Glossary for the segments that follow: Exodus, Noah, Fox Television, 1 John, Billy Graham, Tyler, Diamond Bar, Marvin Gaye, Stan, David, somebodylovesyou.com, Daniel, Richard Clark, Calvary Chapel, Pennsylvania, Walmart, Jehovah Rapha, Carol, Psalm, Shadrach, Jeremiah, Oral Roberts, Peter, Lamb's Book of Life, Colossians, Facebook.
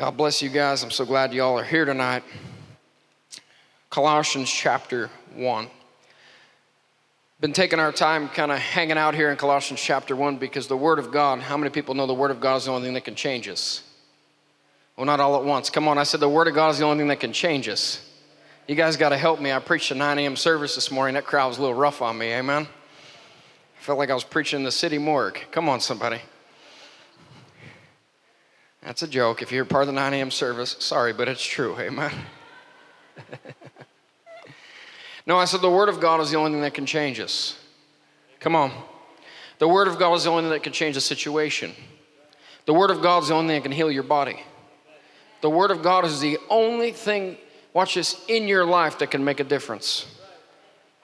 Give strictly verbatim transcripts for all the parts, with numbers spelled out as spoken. God bless you guys. I'm so glad y'all are here tonight. Colossians chapter one. Been taking our time kind of hanging out here in Colossians chapter one because the Word of God, how many people know the Word of God is the only thing that can change us? Well, not all at once. Come on, I said the Word of God is the only thing that can change us. You guys got to help me. I preached a nine a m service this morning. That crowd was a little rough on me, amen? I felt like I was preaching in the city morgue. Come on, somebody. That's a joke. If you're part of the nine a m service, sorry, but it's true, amen? No, I said the Word of God is the only thing that can change us. Come on. The Word of God is the only thing that can change a situation. The Word of God is the only thing that can heal your body. The Word of God is the only thing, watch this, in your life that can make a difference.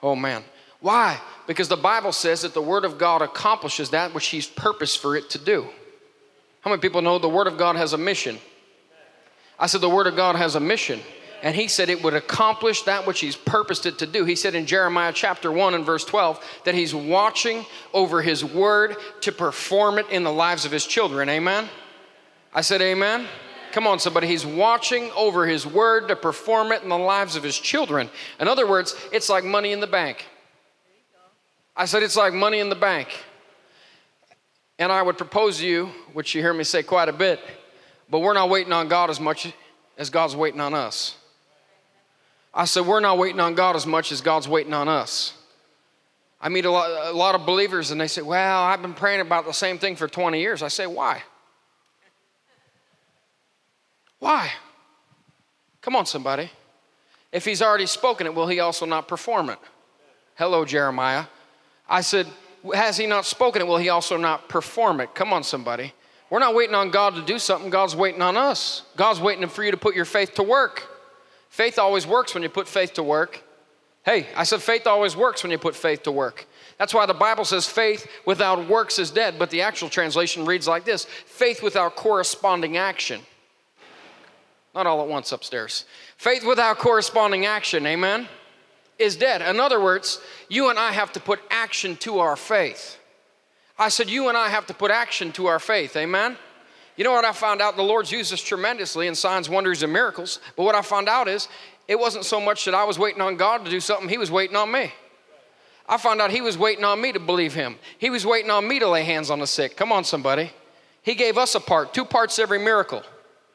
Oh, man. Why? Because the Bible says that the Word of God accomplishes that which He's purposed for it to do. How many people know the Word of God has a mission? I said the Word of God has a mission. And He said it would accomplish that which He's purposed it to do. He said in Jeremiah chapter one and verse twelve that He's watching over His Word to perform it in the lives of His children. Amen? I said amen? Amen. Come on, somebody. He's watching over His Word to perform it in the lives of His children. In other words, it's like money in the bank. I said it's like money in the bank. And I would propose to you, which you hear me say quite a bit, but we're not waiting on God as much as God's waiting on us. I said, we're not waiting on God as much as God's waiting on us. I meet a lot, a lot of believers, and they say, well, I've been praying about the same thing for twenty years. I say, why? Why? Come on, somebody. If He's already spoken it, will He also not perform it? Hello, Jeremiah. I said, has He not spoken it, will He also not perform it? Come on, somebody. We're not waiting on God to do something. God's waiting on us. God's waiting for you to put your faith to work. Faith always works when you put faith to work. Hey, I said faith always works when you put faith to work. That's why the Bible says faith without works is dead, but the actual translation reads like this: faith without corresponding action. Not all at once upstairs. Faith without corresponding action, amen, is dead. In other words, you and I have to put action to our faith. I said you and I have to put action to our faith, amen? You know what I found out? The Lord's used us tremendously in signs, wonders, and miracles. But what I found out is it wasn't so much that I was waiting on God to do something. He was waiting on me. I found out He was waiting on me to believe Him. He was waiting on me to lay hands on the sick. Come on, somebody. He gave us a part, two parts every miracle.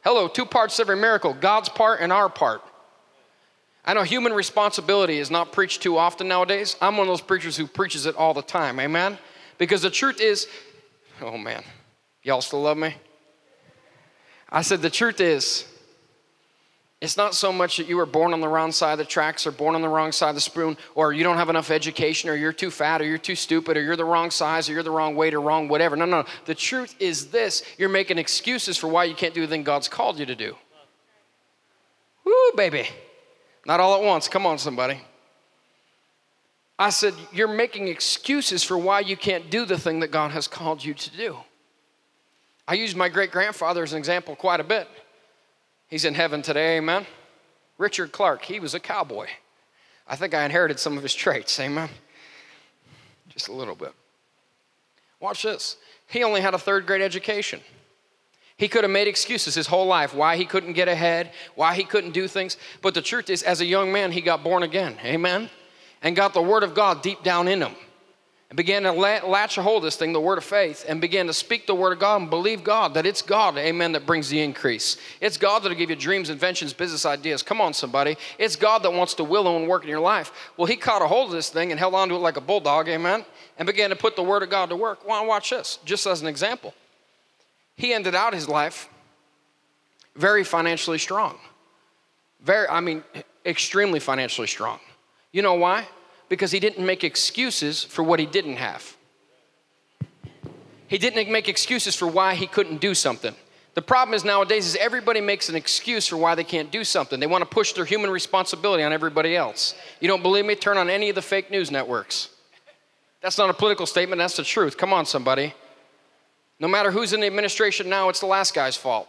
Hello, two parts every miracle, God's part and our part. I know human responsibility is not preached too often nowadays. I'm one of those preachers who preaches it all the time, amen? Because the truth is, oh, man, y'all still love me? I said, the truth is, it's not so much that you were born on the wrong side of the tracks or born on the wrong side of the spoon, or you don't have enough education, or you're too fat, or you're too stupid, or you're the wrong size, or you're the wrong weight, or wrong whatever. No, no, the truth is this. You're making excuses for why you can't do the thing God's called you to do. Woo, baby. Not all at once. Come on, somebody. I said, you're making excuses for why you can't do the thing that God has called you to do. I use my great-grandfather as an example quite a bit. He's in heaven today, amen? Richard Clark, he was a cowboy. I think I inherited some of his traits, amen? Just a little bit. Watch this. He only had a third-grade education. He could have made excuses his whole life, why he couldn't get ahead, why he couldn't do things. But the truth is, as a young man, he got born again, amen? And got the Word of God deep down in him. And began to latch a hold of this thing, the word of faith, and began to speak the word of God and believe God that it's God, amen, that brings the increase. It's God that'll give you dreams, inventions, business ideas. Come on, somebody. It's God that wants to will and work in your life. Well, he caught a hold of this thing and held on to it like a bulldog, amen, and began to put the word of God to work. Well, watch this, just as an example. He ended out his life very financially strong. Very, I mean, extremely financially strong. You know why? Because he didn't make excuses for what he didn't have. He didn't make excuses for why he couldn't do something. The problem is nowadays is everybody makes an excuse for why they can't do something. They want to push their human responsibility on everybody else. You don't believe me? Turn on any of the fake news networks. That's not a political statement. That's the truth. Come on, somebody. No matter who's in the administration now, it's the last guy's fault.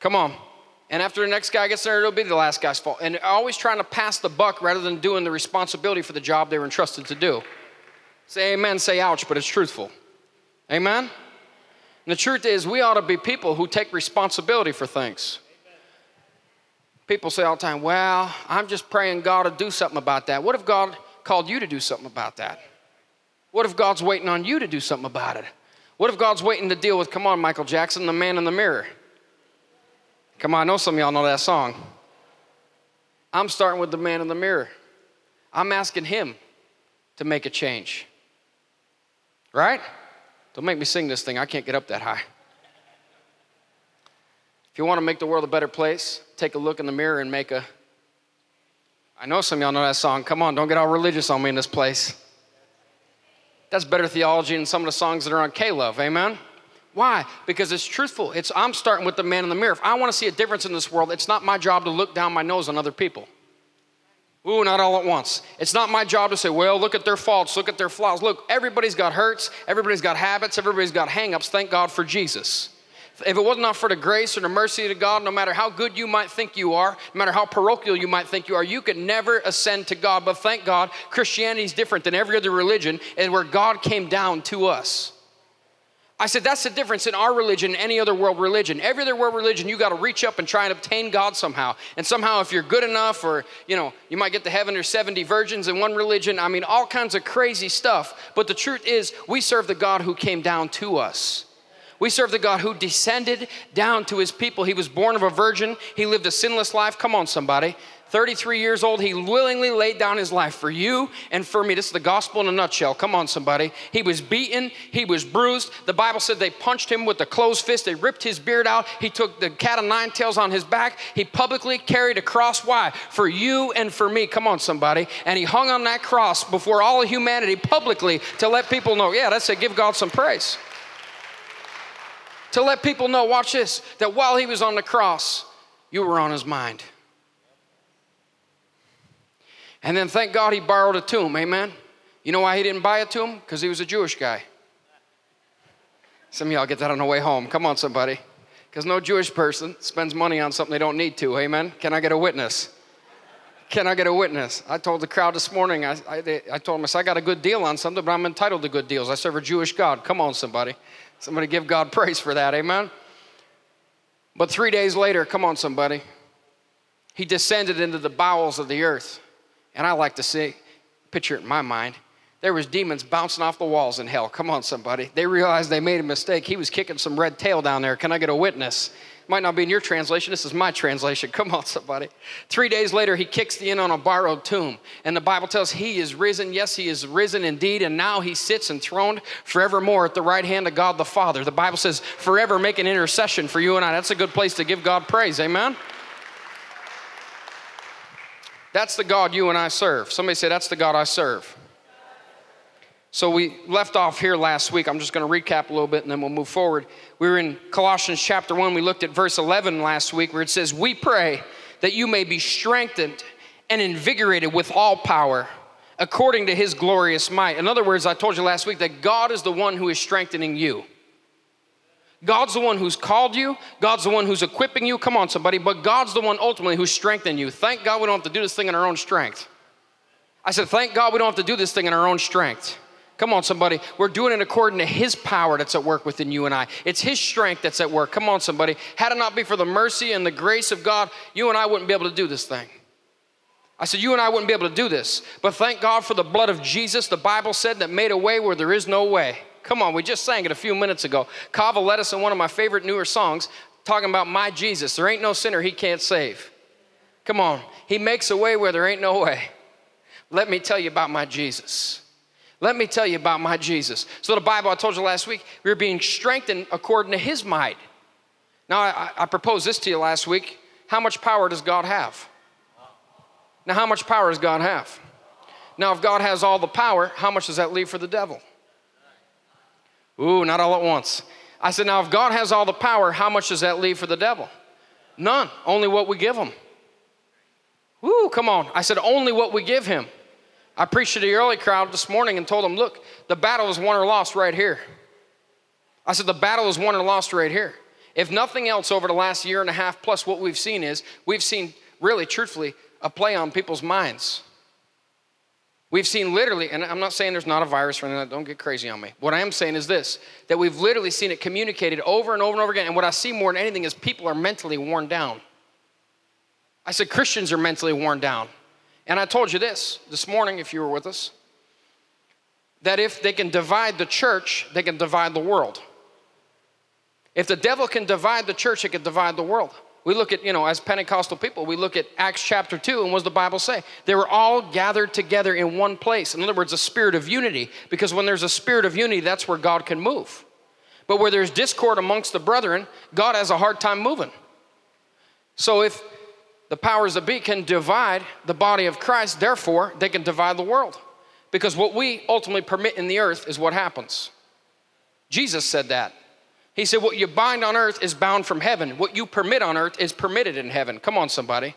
Come on. And after the next guy gets there, it'll be the last guy's fault. And always trying to pass the buck rather than doing the responsibility for the job they were entrusted to do. Say amen, say ouch, but it's truthful. Amen? And the truth is, we ought to be people who take responsibility for things. People say all the time, well, I'm just praying God to do something about that. What if God called you to do something about that? What if God's waiting on you to do something about it? What if God's waiting to deal with, come on, Michael Jackson, the man in the mirror? Come on, I know some of y'all know that song. I'm starting with the man in the mirror. I'm asking him to make a change. Right? Don't make me sing this thing. I can't get up that high. If you want to make the world a better place, take a look in the mirror and make a... I know some of y'all know that song. Come on, don't get all religious on me in this place. That's better theology than some of the songs that are on K-Love, amen? Why? Because it's truthful. It's I'm starting with the man in the mirror. If I want to see a difference in this world, it's not my job to look down my nose on other people. Ooh, not all at once. It's not my job to say, well, look at their faults, look at their flaws. Look, everybody's got hurts, everybody's got habits, everybody's got hang-ups. Thank God for Jesus. If it was not for the grace or the mercy of God, no matter how good you might think you are, no matter how parochial you might think you are, you could never ascend to God. But thank God, Christianity is different than every other religion and where God came down to us. I said, that's the difference in our religion and any other world religion. Every other world religion, you got to reach up and try and obtain God somehow. And somehow if you're good enough or, you know, you might get to heaven or seventy virgins in one religion. I mean, all kinds of crazy stuff. But the truth is, we serve the God who came down to us. We serve the God who descended down to his people. He was born of a virgin. He lived a sinless life. Come on, somebody. thirty-three years old, he willingly laid down his life for you and for me. This is the gospel in a nutshell. Come on, somebody. He was beaten. He was bruised. The Bible said they punched him with a closed fist. They ripped his beard out. He took the cat of nine tails on his back. He publicly carried a cross. Why? For you and for me. Come on, somebody. And he hung on that cross before all of humanity publicly to let people know, yeah, that's it. Give God some praise. To let people know, watch this, that while he was on the cross, you were on his mind. And then thank God he borrowed a tomb, amen? You know why he didn't buy a tomb? Because he was a Jewish guy. Some of y'all get that on the way home. Come on, somebody. Because no Jewish person spends money on something they don't need to, amen? Can I get a witness? Can I get a witness? I told the crowd this morning, I, I, they, I told them, I said, I got a good deal on something, but I'm entitled to good deals. I serve a Jewish God. Come on, somebody. Somebody give God praise for that, amen? But three days later, come on, somebody, he descended into the bowels of the earth. And I like to see, picture it in my mind, there was demons bouncing off the walls in hell. Come on, somebody. They realized they made a mistake. He was kicking some red tail down there. Can I get a witness? Might not be in your translation. This is my translation. Come on, somebody. Three days later, he kicks the inn on a borrowed tomb. And the Bible tells he is risen. Yes, he is risen indeed. And now he sits enthroned forevermore at the right hand of God the Father. The Bible says forever make an intercession for you and I. That's a good place to give God praise. Amen? That's the God you and I serve. Somebody say, that's the God I serve. So we left off here last week. I'm just going to recap a little bit and then we'll move forward. We were in Colossians chapter one. We looked at verse eleven last week where it says, we pray that you may be strengthened and invigorated with all power according to his glorious might. In other words, I told you last week that God is the one who is strengthening you. God's the one who's called you. God's the one who's equipping you. Come on, somebody. But God's the one ultimately who's strengthening you. Thank God we don't have to do this thing in our own strength. I said, thank God we don't have to do this thing in our own strength. Come on, somebody. We're doing it according to his power that's at work within you and I. It's his strength that's at work. Come on, somebody. Had it not been for the mercy and the grace of God, you and I wouldn't be able to do this thing. I said, you and I wouldn't be able to do this. But thank God for the blood of Jesus, the Bible said, that made a way where there is no way. Come on, we just sang it a few minutes ago. Kava led us in one of my favorite newer songs, talking about my Jesus. There ain't no sinner he can't save. Come on. He makes a way where there ain't no way. Let me tell you about my Jesus. Let me tell you about my Jesus. So the Bible, I told you last week, we were being strengthened according to his might. Now, I, I proposed this to you last week. How much power does God have? Now, how much power does God have? Now, if God has all the power, how much does that leave for the devil? Ooh, not all at once. I said, now, if God has all the power, how much does that leave for the devil? None. Only what we give him. Ooh, come on. I said, only what we give him. I preached to the early crowd this morning and told them, look, the battle is won or lost right here. I said, the battle is won or lost right here. If nothing else over the last year and a half, plus what we've seen is, we've seen really, truthfully, a play on people's minds. We've seen literally, and I'm not saying there's not a virus or anything, don't get crazy on me. What I am saying is this, that we've literally seen it communicated over and over and over again. And what I see more than anything is people are mentally worn down. I said Christians are mentally worn down. And I told you this, this morning, if you were with us, that if they can divide the church, they can divide the world. If the devil can divide the church, it can divide the world. We look at, you know, as Pentecostal people, we look at Acts chapter two, and what does the Bible say? They were all gathered together in one place. In other words, a spirit of unity, because when there's a spirit of unity, that's where God can move. But where there's discord amongst the brethren, God has a hard time moving. So if the powers that be can divide the body of Christ, therefore, they can divide the world. Because what we ultimately permit in the earth is what happens. Jesus said that. He said, what you bind on earth is bound from heaven. What you permit on earth is permitted in heaven. Come on, somebody.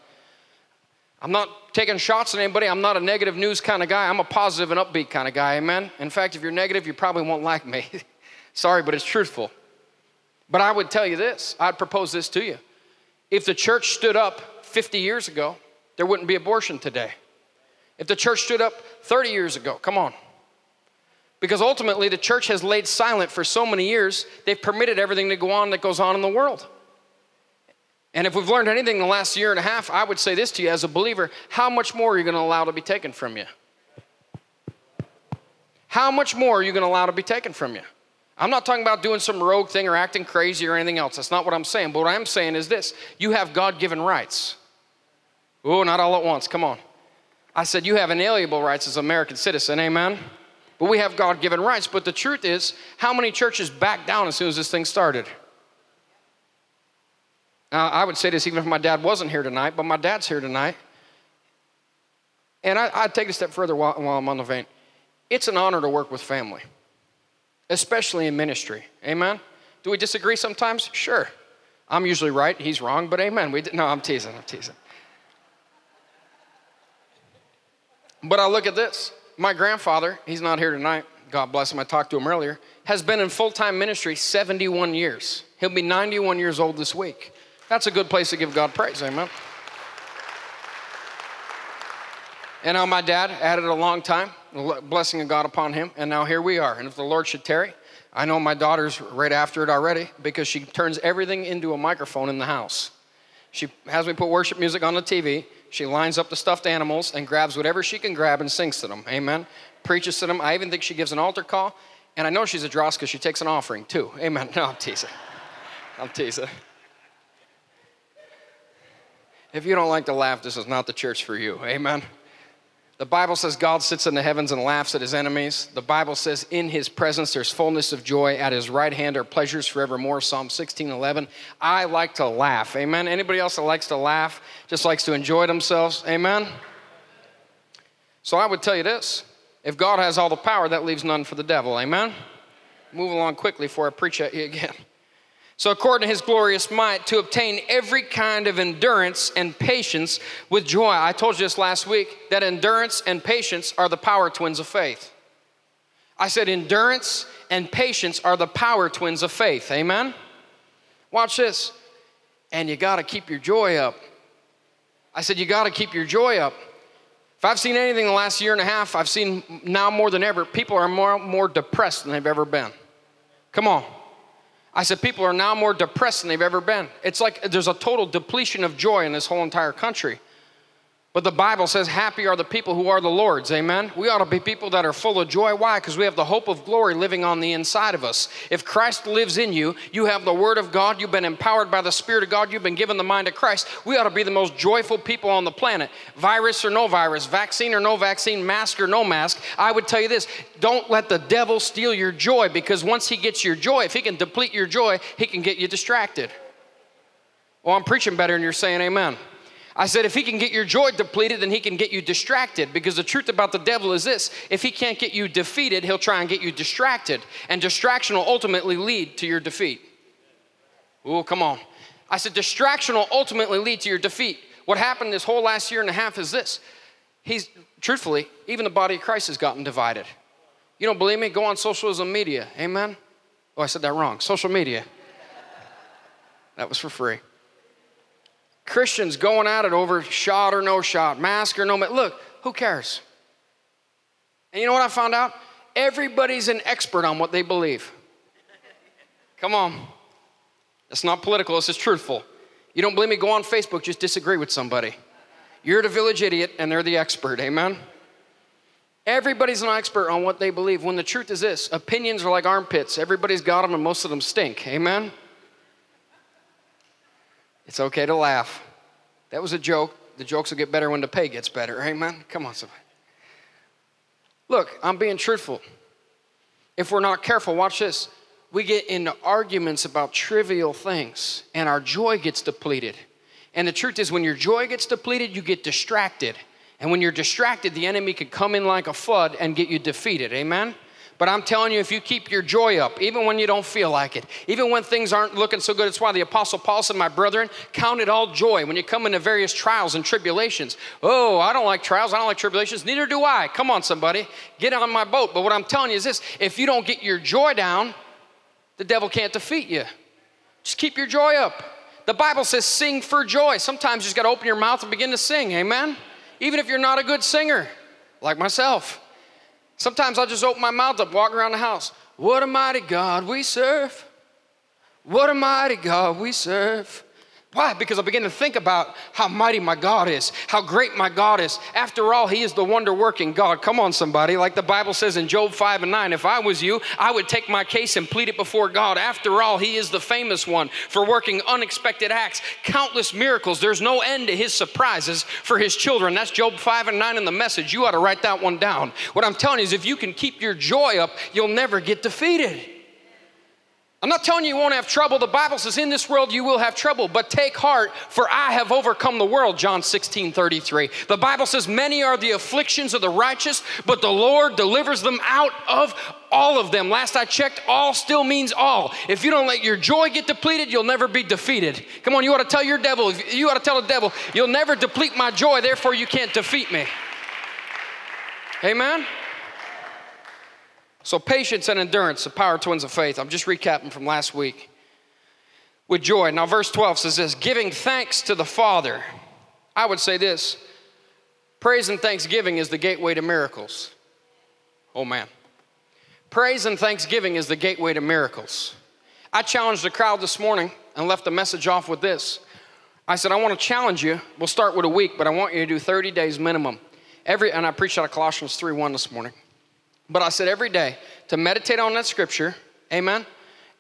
I'm not taking shots at anybody. I'm not a negative news kind of guy. I'm a positive and upbeat kind of guy, amen? In fact, if you're negative, you probably won't like me. Sorry, but it's truthful. But I would tell you this. I'd propose this to you. If the church stood up fifty years ago, there wouldn't be abortion today. If the church stood up thirty years ago, come on. Because ultimately the church has laid silent for so many years, they've permitted everything to go on that goes on in the world. And if we've learned anything in the last year and a half, I would say this to you as a believer, how much more are you gonna allow to be taken from you? How much more are you gonna allow to be taken from you? I'm not talking about doing some rogue thing or acting crazy or anything else. That's not what I'm saying. But what I'm saying is this, you have God-given rights. Oh, not all at once, come on. I said you have inalienable rights as an American citizen, amen? But we have God-given rights. But the truth is, how many churches backed down as soon as this thing started? Now, I would say this even if my dad wasn't here tonight, but my dad's here tonight. And I, I'd take it a step further while, while I'm on the vein. It's an honor to work with family, especially in ministry, amen? Do we disagree sometimes? Sure. I'm usually right, he's wrong, but amen. We did, no, I'm teasing, I'm teasing. But I look at this. My grandfather, he's not here tonight, God bless him, I talked to him earlier, has been in full-time ministry seventy-one years. He'll be ninety-one years old this week. That's a good place to give God praise, amen? And now my dad added a long time, the blessing of God upon him, and now here we are. And if the Lord should tarry, I know my daughter's right after it already because she turns everything into a microphone in the house. She has me put worship music on the T V. She lines up the stuffed animals and grabs whatever she can grab and sings to them, amen? Preaches to them. I even think she gives an altar call, and I know she's a dross because she takes an offering too, amen? No, I'm teasing. I'm teasing. If you don't like to laugh, this is not the church for you, amen? The Bible says God sits in the heavens and laughs at his enemies. The Bible says in his presence there's fullness of joy. At his right hand are pleasures forevermore, Psalm sixteen eleven. I like to laugh, amen? Anybody else that likes to laugh, just likes to enjoy themselves, amen? So I would tell you this, if God has all the power, that leaves none for the devil, amen? Move along quickly before I preach at you again. So according to his glorious might, to obtain every kind of endurance and patience with joy. I told you this last week, that endurance and patience are the power twins of faith. I said endurance and patience are the power twins of faith, amen? Watch this. And you gotta keep your joy up. I said you gotta keep your joy up. If I've seen anything in the last year and a half, I've seen now more than ever, people are more, more depressed than they've ever been. Come on. I said, people are now more depressed than they've ever been. It's like there's a total depletion of joy in this whole entire country. But the Bible says, happy are the people who are the Lord's, amen? We ought to be people that are full of joy. Why? Because we have the hope of glory living on the inside of us. If Christ lives in you, you have the word of God, you've been empowered by the Spirit of God, you've been given the mind of Christ. We ought to be the most joyful people on the planet. Virus or no virus, vaccine or no vaccine, mask or no mask. I would tell you this, don't let the devil steal your joy, because once he gets your joy, if he can deplete your joy, he can get you distracted. Well, I'm preaching better and you're saying amen. I said, if he can get your joy depleted, then he can get you distracted, because the truth about the devil is this. If he can't get you defeated, he'll try and get you distracted, and distraction will ultimately lead to your defeat. Ooh, come on. I said, distraction will ultimately lead to your defeat. What happened this whole last year and a half is this. He's, truthfully, even the body of Christ has gotten divided. You don't believe me? Go on social media, amen? Oh, I said that wrong, social media. That was for free. Christians going at it over shot or no shot, mask or no mask. Look, who cares? And you know what I found out? Everybody's an expert on what they believe. Come on. It's not political. It's just truthful. You don't believe me? Go on Facebook. Just disagree with somebody. You're the village idiot, and they're the expert. Amen? Everybody's an expert on what they believe, when the truth is this. Opinions are like armpits. Everybody's got them, and most of them stink. Amen? It's okay to laugh. That was a joke. The jokes will get better when the pay gets better. Amen? Come on, somebody. Look, I'm being truthful. If we're not careful, watch this. We get into arguments about trivial things, and our joy gets depleted. And the truth is, when your joy gets depleted, you get distracted. And when you're distracted, the enemy can come in like a flood and get you defeated. Amen? But I'm telling you, if you keep your joy up, even when you don't feel like it, even when things aren't looking so good, it's why the Apostle Paul said, my brethren, count it all joy when you come into various trials and tribulations. Oh, I don't like trials. I don't like tribulations. Neither do I. Come on, somebody. Get on my boat. But what I'm telling you is this. If you don't get your joy down, the devil can't defeat you. Just keep your joy up. The Bible says sing for joy. Sometimes you just got to open your mouth and begin to sing. Amen? Even if you're not a good singer, like myself. Sometimes I'll just open my mouth up, walk around the house. What a mighty God we serve. What a mighty God we serve. Why? Because I begin to think about how mighty my God is, how great my God is. After all, he is the wonder-working God. Come on, somebody. Like the Bible says in Job five and nine, if I was you, I would take my case and plead it before God. After all, he is the famous one for working unexpected acts, countless miracles. There's no end to his surprises for his children. That's Job five and nine in the Message. You ought to write that one down. What I'm telling you is if you can keep your joy up, you'll never get defeated. I'm not telling you you won't have trouble. The Bible says in this world you will have trouble, but take heart, for I have overcome the world, John sixteen thirty-three. The Bible says many are the afflictions of the righteous, but the Lord delivers them out of all of them. Last I checked, all still means all. If you don't let your joy get depleted, you'll never be defeated. Come on, you ought to tell your devil, you ought to tell the devil, you'll never deplete my joy, therefore you can't defeat me. Amen? So patience and endurance, the power twins of faith. I'm just recapping from last week with joy. Now verse twelve says this, giving thanks to the Father. I would say this, praise and thanksgiving is the gateway to miracles. Oh man. Praise and thanksgiving is the gateway to miracles. I challenged the crowd this morning and left the message off with this. I said, I want to challenge you. We'll start with a week, but I want you to do thirty days minimum. Every, and I preached out of Colossians three one this morning. But I said every day to meditate on that scripture, amen,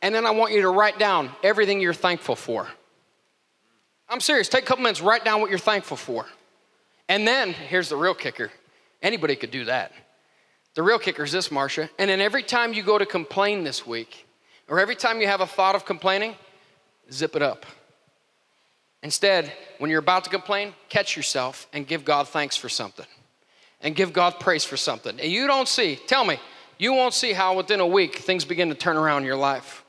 and then I want you to write down everything you're thankful for. I'm serious. Take a couple minutes, write down what you're thankful for. And then, here's the real kicker. Anybody could do that. The real kicker is this, Marcia. And then every time you go to complain this week, or every time you have a thought of complaining, zip it up. Instead, when you're about to complain, catch yourself and give God thanks for something. And give God praise for something. And you don't see, tell me, you won't see how within a week things begin to turn around in your life.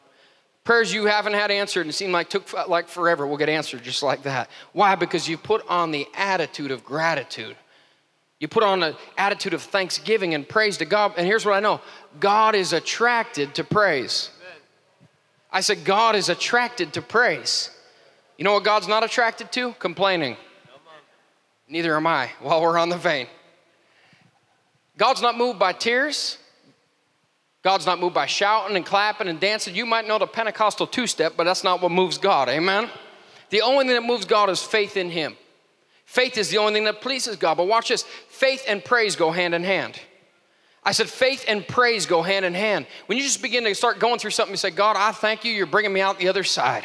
Prayers you haven't had answered and seem like took like forever will get answered just like that. Why? Because you put on the attitude of gratitude. You put on an attitude of thanksgiving and praise to God. And here's what I know. God is attracted to praise. I said God is attracted to praise. You know what God's not attracted to? Complaining. Neither am I while we're on the vein. God's not moved by tears. God's not moved by shouting and clapping and dancing. You might know the Pentecostal two-step, but that's not what moves God, amen? The only thing that moves God is faith in him. Faith is the only thing that pleases God. But watch this, faith and praise go hand in hand. I said faith and praise go hand in hand. When you just begin to start going through something, you say, God, I thank you, you're bringing me out the other side.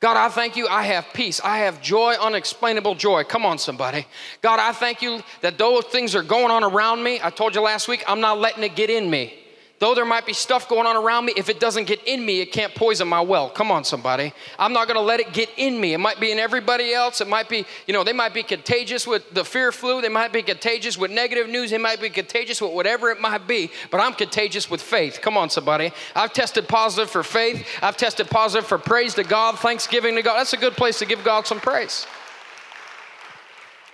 God, I thank you, I have peace. I have joy, unexplainable joy. Come on, somebody. God, I thank you that though things are going on around me, I told you last week, I'm not letting it get in me. Though there might be stuff going on around me, if it doesn't get in me, it can't poison my well. Come on, somebody. I'm not going to let it get in me. It might be in everybody else. It might be, you know, they might be contagious with the fear flu. They might be contagious with negative news. They might be contagious with whatever it might be, but I'm contagious with faith. Come on, somebody. I've tested positive for faith. I've tested positive for praise to God, thanksgiving to God. That's a good place to give God some praise.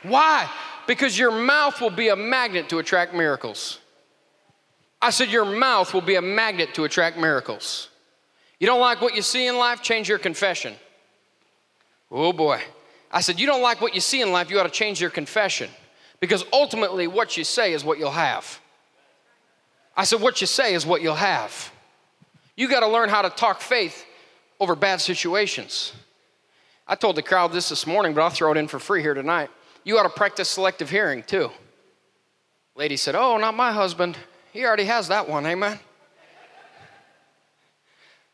Why? Because your mouth will be a magnet to attract miracles. I said, your mouth will be a magnet to attract miracles. You don't like what you see in life? Change your confession. Oh boy. I said, you don't like what you see in life? You ought to change your confession because ultimately what you say is what you'll have. I said, what you say is what you'll have. You got to learn how to talk faith over bad situations. I told the crowd this this morning, but I'll throw it in for free here tonight. You ought to practice selective hearing too. Lady said, oh, not my husband. He already has that one, amen?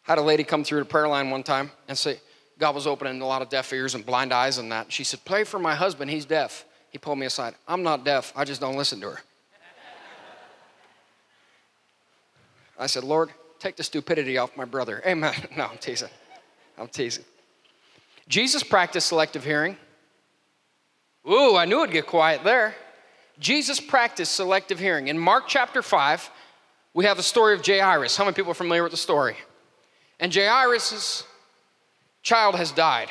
Had a lady come through the prayer line one time and say, God was opening a lot of deaf ears and blind eyes and that. She said, pray for my husband, he's deaf. He pulled me aside. I'm not deaf, I just don't listen to her. I said, Lord, take the stupidity off my brother. Amen. No, I'm teasing. I'm teasing. Jesus practiced selective hearing. Ooh, I knew it'd get quiet there. Jesus practiced selective hearing. In Mark chapter five, we have the story of Jairus. How many people are familiar with the story? And Jairus' child has died.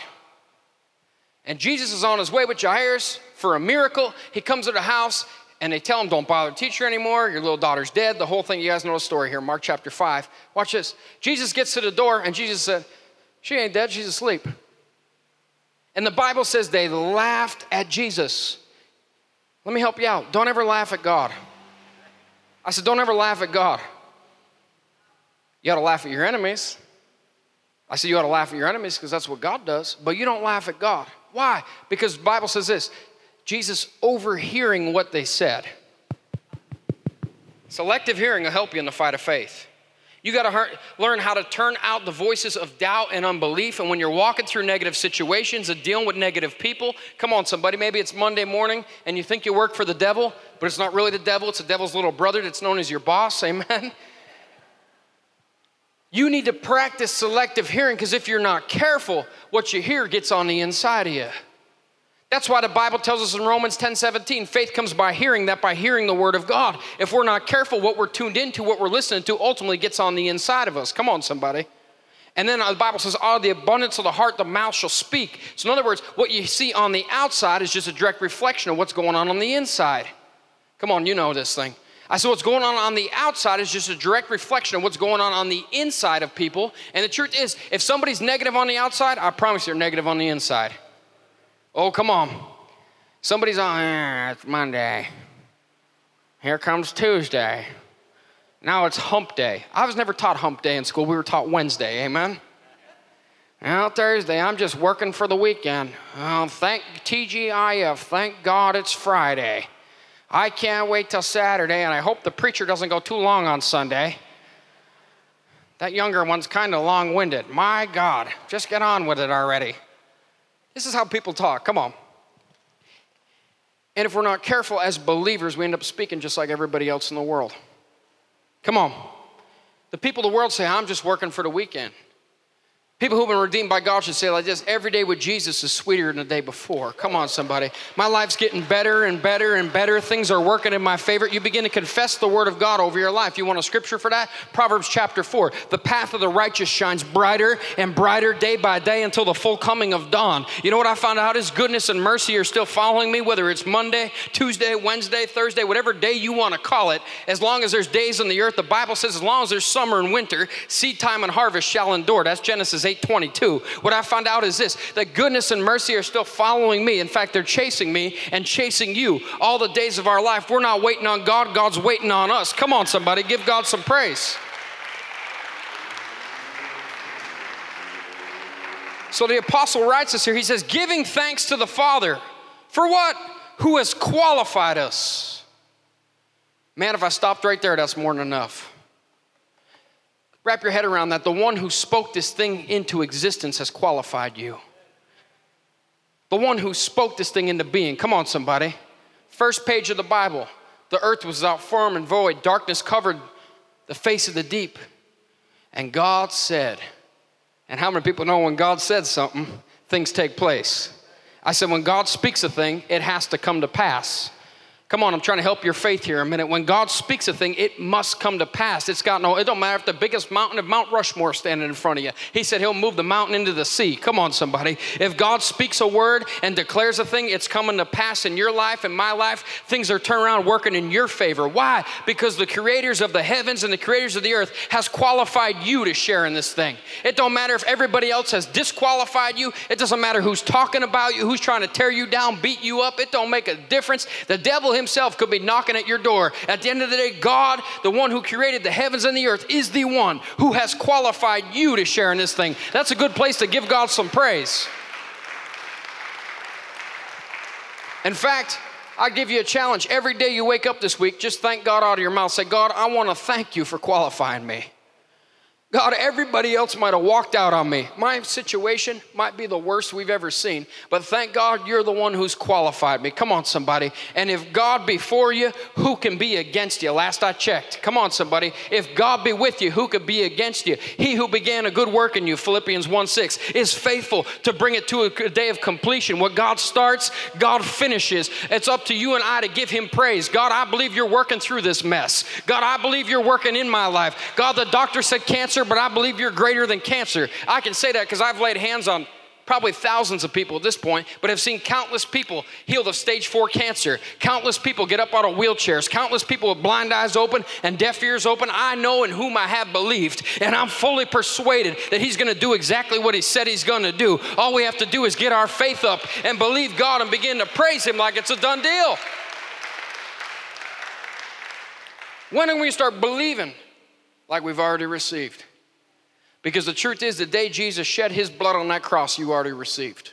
And Jesus is on his way with Jairus for a miracle. He comes to the house and they tell him, don't bother the teacher anymore. Your little daughter's dead. The whole thing, you guys know the story here, Mark chapter five. Watch this. Jesus gets to the door and Jesus said, she ain't dead, she's asleep. And the Bible says they laughed at Jesus. Let me help you out. Don't ever laugh at God. I said, don't ever laugh at God. You ought to laugh at your enemies. I said, you ought to laugh at your enemies because that's what God does. But you don't laugh at God. Why? Because the Bible says this. Jesus overhearing what they said. Selective hearing will help you in the fight of faith. You got to learn how to turn out the voices of doubt and unbelief. And when you're walking through negative situations and dealing with negative people, come on, somebody, maybe it's Monday morning and you think you work for the devil, but it's not really the devil. It's the devil's little brother that's known as your boss. Amen. You need to practice selective hearing because if you're not careful, what you hear gets on the inside of you. That's why the Bible tells us in Romans ten seventeen, faith comes by hearing, that by hearing the word of God. If we're not careful, what we're tuned into, what we're listening to, ultimately gets on the inside of us. Come on, somebody. And then the Bible says, out of the abundance of the heart, the mouth shall speak. So in other words, what you see on the outside is just a direct reflection of what's going on on the inside. Come on, you know this thing. I said, what's going on on the outside is just a direct reflection of what's going on on the inside of people. And the truth is, if somebody's negative on the outside, I promise you're negative on the inside. Oh, come on. Somebody's on, eh, it's Monday. Here comes Tuesday. Now it's hump day. I was never taught hump day in school. We were taught Wednesday, amen? Now Thursday, I'm just working for the weekend. Oh, thank T G I F, thank God it's Friday. I can't wait till Saturday, and I hope the preacher doesn't go too long on Sunday. That younger one's kind of long-winded. My God, just get on with it already. This is how people talk, come on. And if we're not careful as believers, we end up speaking just like everybody else in the world. Come on. The people of the world say, I'm just working for the weekend. People who've been redeemed by God should say like this, every day with Jesus is sweeter than the day before. Come on, somebody. My life's getting better and better and better. Things are working in my favor. You begin to confess the word of God over your life. You want a scripture for that? Proverbs chapter four. The path of the righteous shines brighter and brighter day by day until the full coming of dawn. You know what I found out is goodness and mercy are still following me, whether it's Monday, Tuesday, Wednesday, Thursday, whatever day you want to call it. As long as there's days on the earth, the Bible says, as long as there's summer and winter, seed time and harvest shall endure. That's Genesis eight twenty-two. What I found out is this, that goodness and mercy are still following me. In fact, they're chasing me and chasing you all the days of our life. We're not waiting on God. God's waiting on us. Come on, somebody. Give God some praise. So the apostle writes us here. He says, giving thanks to the Father. For what? Who has qualified us. Man, if I stopped right there, that's more than enough. Wrap your head around that. The one who spoke this thing into existence has qualified you. The one who spoke this thing into being. Come on, somebody. First page of the Bible. The earth was without form and void. Darkness covered the face of the deep. And God said. And how many people know when God said something, things take place? I said when God speaks a thing, it has to come to pass. Come on, I'm trying to help your faith here a minute. When God speaks a thing, it must come to pass. It's got no, it don't matter if the biggest mountain of Mount Rushmore standing in front of you. He said he'll move the mountain into the sea. Come on, somebody. If God speaks a word and declares a thing, it's coming to pass in your life, in my life. Things are turned around working in your favor. Why? Because the creators of the heavens and the creators of the earth has qualified you to share in this thing. It don't matter if everybody else has disqualified you. It doesn't matter who's talking about you, who's trying to tear you down, beat you up. It don't make a difference. The devil himself himself could be knocking at your door. At the end of the day, God, the one who created the heavens and the earth, is the one who has qualified you to share in this thing. That's a good place to give God some praise. In fact, I give you a challenge. Every day you wake up this week, just thank God out of your mouth. Say, God, I want to thank you for qualifying me. God, everybody else might have walked out on me. My situation might be the worst we've ever seen, but thank God you're the one who's qualified me. Come on, somebody. And if God be for you, who can be against you? Last I checked. Come on, somebody. If God be with you, who could be against you? He who began a good work in you, Philippians one six, is faithful to bring it to a day of completion. What God starts, God finishes. It's up to you and I to give him praise. God, I believe you're working through this mess. God, I believe you're working in my life. God, the doctor said cancer, but I believe you're greater than cancer. I can say that because I've laid hands on probably thousands of people at this point, but I've seen countless people healed of stage four cancer, countless people get up out of wheelchairs, countless people with blind eyes open and deaf ears open. I know in whom I have believed, and I'm fully persuaded that he's going to do exactly what he said he's going to do. All we have to do is get our faith up and believe God and begin to praise him like it's a done deal. When do we start believing like we've already received? Because the truth is, the day Jesus shed his blood on that cross, you already received.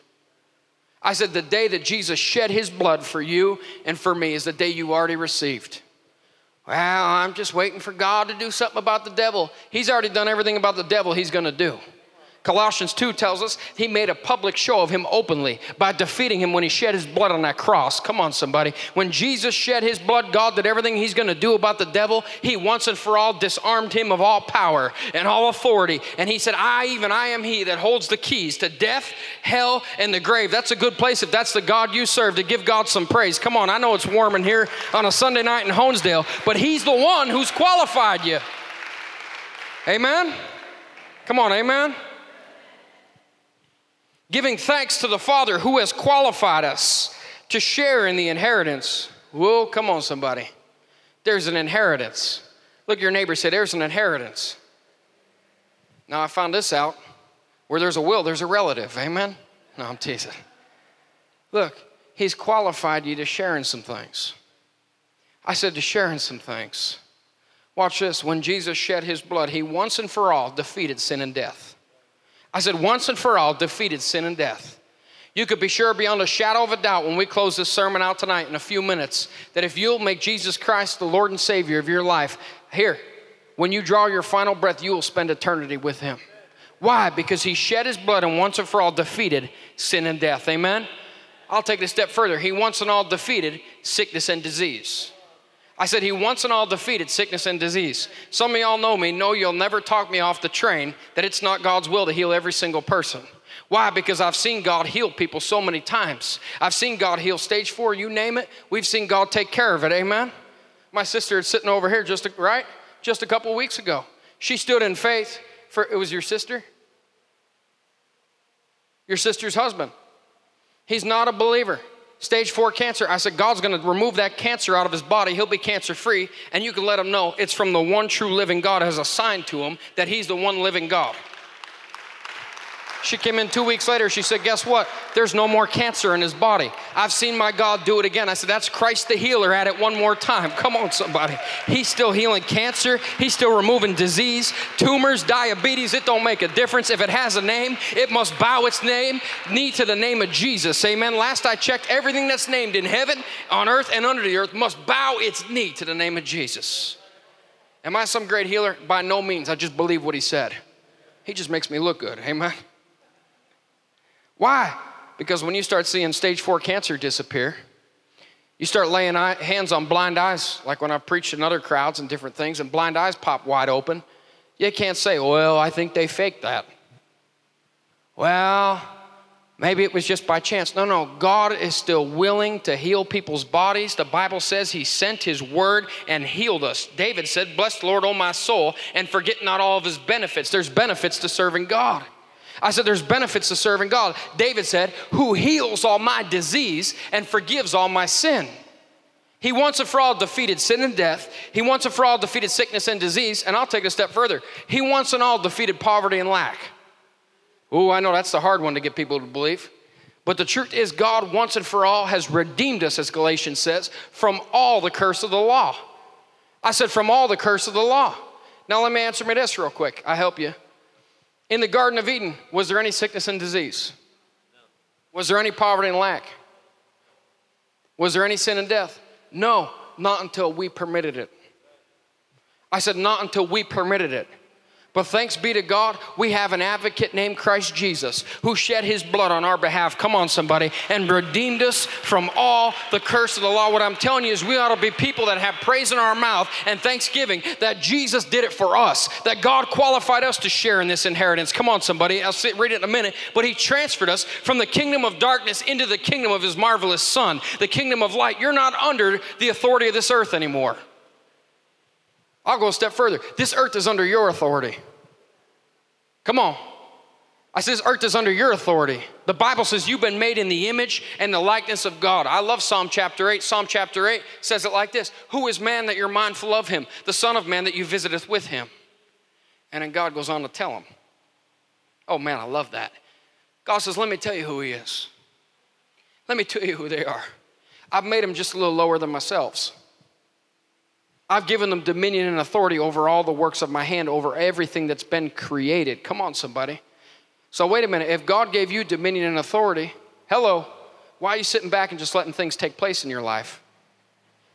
I said the day that Jesus shed his blood for you and for me is the day you already received. Well, I'm just waiting for God to do something about the devil. He's already done everything about the devil he's going to do. Colossians two tells us he made a public show of him openly by defeating him when he shed his blood on that cross. Come on, somebody. When Jesus shed his blood, God did everything he's going to do about the devil. He once and for all disarmed him of all power and all authority. And he said, I, even I am he that holds the keys to death, hell, and the grave. That's a good place, if that's the God you serve, to give God some praise. Come on, I know it's warm in here on a Sunday night in Honesdale, but he's the one who's qualified you. Amen? Come on, amen? Giving thanks to the Father who has qualified us to share in the inheritance. Whoa, come on, somebody. There's an inheritance. Look at your neighbor and say, there's an inheritance. Now, I found this out. Where there's a will, there's a relative. Amen? No, I'm teasing. Look, he's qualified you to share in some things. I said to share in some things. Watch this. When Jesus shed his blood, he once and for all defeated sin and death. I said, once and for all, defeated sin and death. You could be sure beyond a shadow of a doubt when we close this sermon out tonight in a few minutes that if you'll make Jesus Christ the Lord and Savior of your life, here, when you draw your final breath, you will spend eternity with him. Why? Because he shed his blood and once and for all defeated sin and death. Amen? I'll take it a step further. He once and all defeated sickness and disease. I said he once and all defeated sickness and disease. Some of y'all know me, know you'll never talk me off the train that it's not God's will to heal every single person. Why? Because I've seen God heal people so many times. I've seen God heal stage four, you name it. We've seen God take care of it, amen? My sister is sitting over here just, right? Just a couple weeks ago. She stood in faith for, it was your sister? Your sister's husband. He's not a believer. Stage four cancer. I said, God's going to remove that cancer out of his body. He'll be cancer free. And you can let him know it's from the one true living God has assigned to him that he's the one living God. She came in two weeks later. She said, guess what? There's no more cancer in his body. I've seen my God do it again. I said, that's Christ the healer at it one more time. Come on, somebody. He's still healing cancer. He's still removing disease, tumors, diabetes. It don't make a difference. If it has a name, it must bow its name, knee to the name of Jesus. Amen. Last I checked, everything that's named in heaven, on earth, and under the earth must bow its knee to the name of Jesus. Am I some great healer? By no means. I just believe what he said. He just makes me look good. Amen. Why? Because when you start seeing stage four cancer disappear, you start laying eye, hands on blind eyes, like when I preached in other crowds and different things, and blind eyes pop wide open. You can't say, well, I think they faked that. Well, maybe it was just by chance. No, no, God is still willing to heal people's bodies. The Bible says he sent his word and healed us. David said, bless the Lord, O my soul, and forget not all of his benefits. There's benefits to serving God. I said, there's benefits to serving God. David said, who heals all my disease and forgives all my sin. He once and for all defeated sin and death. He once and for all defeated sickness and disease. And I'll take it a step further. He once and all defeated poverty and lack. Ooh, I know that's the hard one to get people to believe. But the truth is, God once and for all has redeemed us, as Galatians says, from all the curse of the law. I said from all the curse of the law. Now let me answer me this real quick. I help you. In the Garden of Eden, was there any sickness and disease? Was there any poverty and lack? Was there any sin and death? No, not until we permitted it. I said not until we permitted it. But thanks be to God, we have an advocate named Christ Jesus who shed his blood on our behalf, come on somebody, and redeemed us from all the curse of the law. What I'm telling you is we ought to be people that have praise in our mouth and thanksgiving that Jesus did it for us, that God qualified us to share in this inheritance. Come on somebody, I'll sit, read it in a minute. But he transferred us from the kingdom of darkness into the kingdom of his marvelous son, the kingdom of light. You're not under the authority of this earth anymore. I'll go a step further. This earth is under your authority. Come on. I said this earth is under your authority. The Bible says you've been made in the image and the likeness of God. I love Psalm chapter eight. Psalm chapter eight says it like this. Who is man that you're mindful of him? The son of man that you visiteth with him. And then God goes on to tell him. Oh man, I love that. God says, let me tell you who he is. Let me tell you who they are. I've made them just a little lower than myself. I've given them dominion and authority over all the works of my hand, over everything that's been created. Come on, somebody. So wait a minute. If God gave you dominion and authority, hello, why are you sitting back and just letting things take place in your life?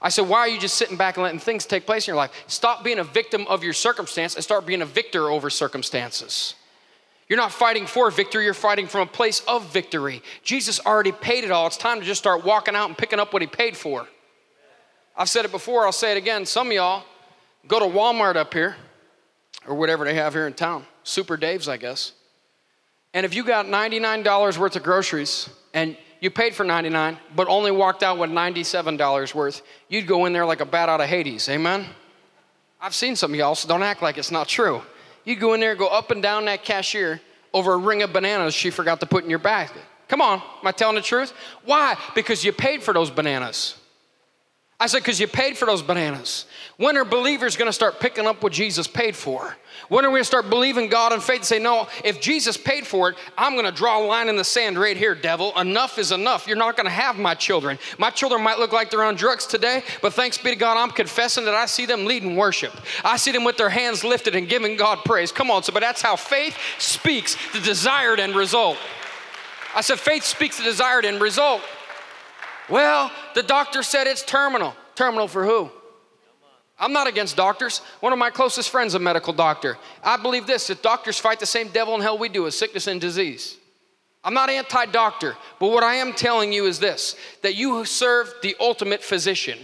I said, why are you just sitting back and letting things take place in your life? Stop being a victim of your circumstance and start being a victor over circumstances. You're not fighting for victory, you're fighting from a place of victory. Jesus already paid it all. It's time to just start walking out and picking up what he paid for. I've said it before, I'll say it again. Some of y'all go to Walmart up here, or whatever they have here in town, Super Dave's, I guess. And if you got ninety-nine dollars worth of groceries, and you paid for ninety-nine dollars, but only walked out with ninety-seven dollars worth, you'd go in there like a bat out of Hades, amen? I've seen some of y'all, so don't act like it's not true. You'd go in there, go up and down that cashier over a ring of bananas she forgot to put in your basket. Come on, am I telling the truth? Why? Because you paid for those bananas. I said, because you paid for those bananas. When are believers going to start picking up what Jesus paid for? When are we going to start believing God in faith and say, no, if Jesus paid for it, I'm going to draw a line in the sand right here, devil. Enough is enough. You're not going to have my children. My children might look like they're on drugs today, but thanks be to God, I'm confessing that I see them leading worship. I see them with their hands lifted and giving God praise. Come on, so, but that's how faith speaks the desired end result. I said, faith speaks the desired end result. Well, the doctor said it's terminal. Terminal for who? I'm not against doctors. One of my closest friends is a medical doctor. I believe this, that doctors fight the same devil in hell we do, as sickness and disease. I'm not anti-doctor, but what I am telling you is this, that you serve the ultimate physician.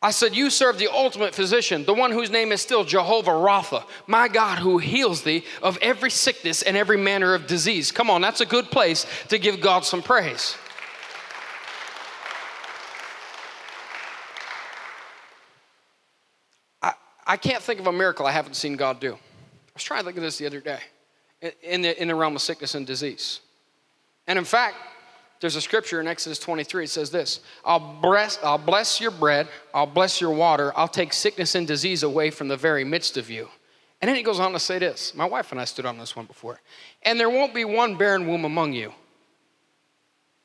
I said, you serve the ultimate physician, the one whose name is still Jehovah Rapha, my God who heals thee of every sickness and every manner of disease. Come on, that's a good place to give God some praise. I can't think of a miracle I haven't seen God do. I was trying to think of this the other day in the, in the realm of sickness and disease. And in fact, there's a scripture in Exodus twenty-three. It says this, I'll bless, I'll bless your bread. I'll bless your water. I'll take sickness and disease away from the very midst of you. And then it goes on to say this. My wife and I stood on this one before. And there won't be one barren womb among you.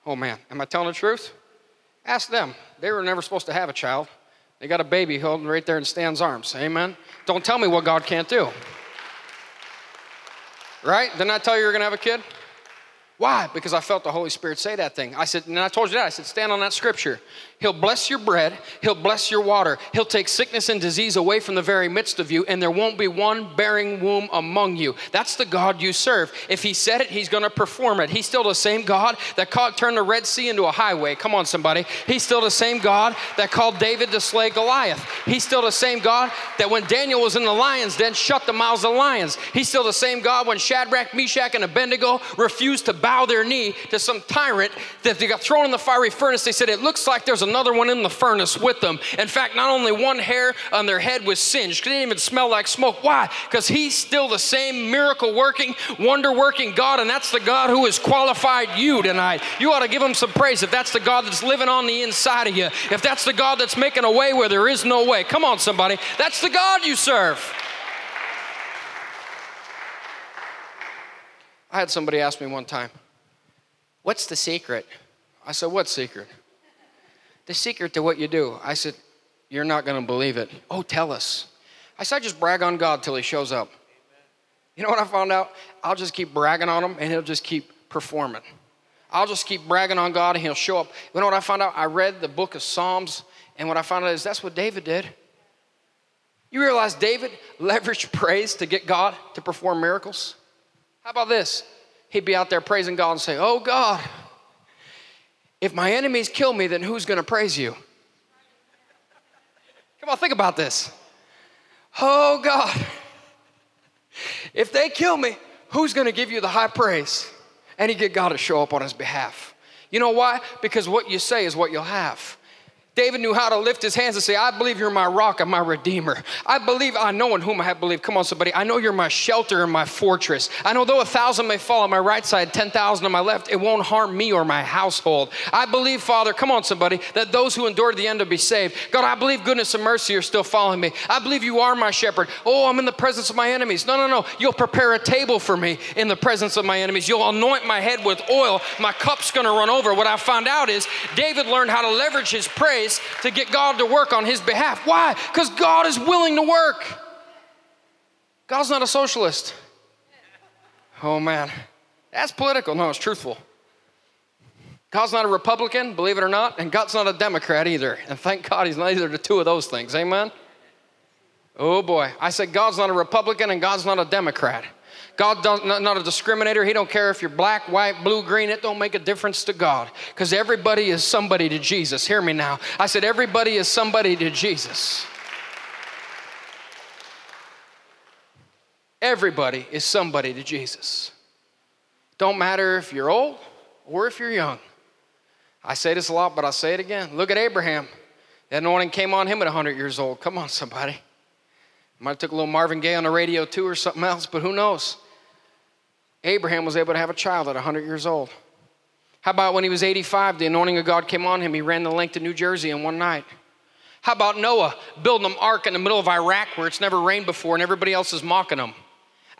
Oh, man. Am I telling the truth? Ask them. They were never supposed to have a child. They got a baby holding right there in Stan's arms. Amen? Don't tell me what God can't do. Right? Didn't I tell you you were going to have a kid? Why? Because I felt the Holy Spirit say that thing. I said, and I told you that. I said, stand on that scripture. He'll bless your bread. He'll bless your water. He'll take sickness and disease away from the very midst of you, and there won't be one bearing womb among you. That's the God you serve. If he said it, he's going to perform it. He's still the same God that called, turned the Red Sea into a highway. Come on, somebody. He's still the same God that called David to slay Goliath. He's still the same God that when Daniel was in the lion's den, shut the mouths of lions. He's still the same God when Shadrach, Meshach, and Abednego refused to bow bow their knee to some tyrant that they got thrown in the fiery furnace. They said, it looks like there's another one in the furnace with them. In fact, not only one hair on their head was singed. They didn't even smell like smoke. Why? Because he's still the same miracle-working, wonder-working God, and that's the God who has qualified you tonight. You ought to give him some praise if that's the God that's living on the inside of you, if that's the God that's making a way where there is no way. Come on, somebody. That's the God you serve. I had somebody ask me one time, what's the secret? I said, what secret? The secret to what you do. I said, you're not going to believe it. Oh, tell us. I said, I just brag on God till he shows up. Amen. You know what I found out? I'll just keep bragging on him, and he'll just keep performing. I'll just keep bragging on God, and he'll show up. You know what I found out? I read the book of Psalms, and what I found out is that's what David did. You realize David leveraged praise to get God to perform miracles? How about this? He'd be out there praising God and say, oh, God, if my enemies kill me, then who's going to praise you? Come on, think about this. Oh, God, if they kill me, who's going to give you the high praise? And he'd get God to show up on his behalf. You know why? Because what you say is what you'll have. David knew how to lift his hands and say, I believe you're my rock and my redeemer. I believe, I know in whom I have believed. Come on, somebody. I know you're my shelter and my fortress. I know though a thousand may fall on my right side, ten thousand on my left, it won't harm me or my household. I believe, Father, come on, somebody, that those who endure to the end will be saved. God, I believe goodness and mercy are still following me. I believe you are my shepherd. Oh, I'm in the presence of my enemies. No, no, no. You'll prepare a table for me in the presence of my enemies. You'll anoint my head with oil. My cup's going to run over. What I found out is David learned how to leverage his praise to get God to work on his behalf. Why? Because God is willing to work. God's not a socialist. Oh, man. That's political. No, it's truthful. God's not a Republican, believe it or not, and God's not a Democrat either. And thank God he's not either of the two of those things. Amen? Oh, boy. I said God's not a Republican and God's not a Democrat. God's not a discriminator. He don't care if you're black, white, blue, green. It don't make a difference to God because everybody is somebody to Jesus. Hear me now. I said everybody is somebody to Jesus. Everybody is somebody to Jesus. Don't matter if you're old or if you're young. I say this a lot, but I'll say it again. Look at Abraham. That anointing came on him at one hundred years old. Come on, somebody. Might have took a little Marvin Gaye on the radio too or something else, but who knows? Abraham was able to have a child at one hundred years old. How about when he was eighty-five, the anointing of God came on him. He ran the length of New Jersey in one night. How about Noah building an ark in the middle of Iraq where it's never rained before and everybody else is mocking him?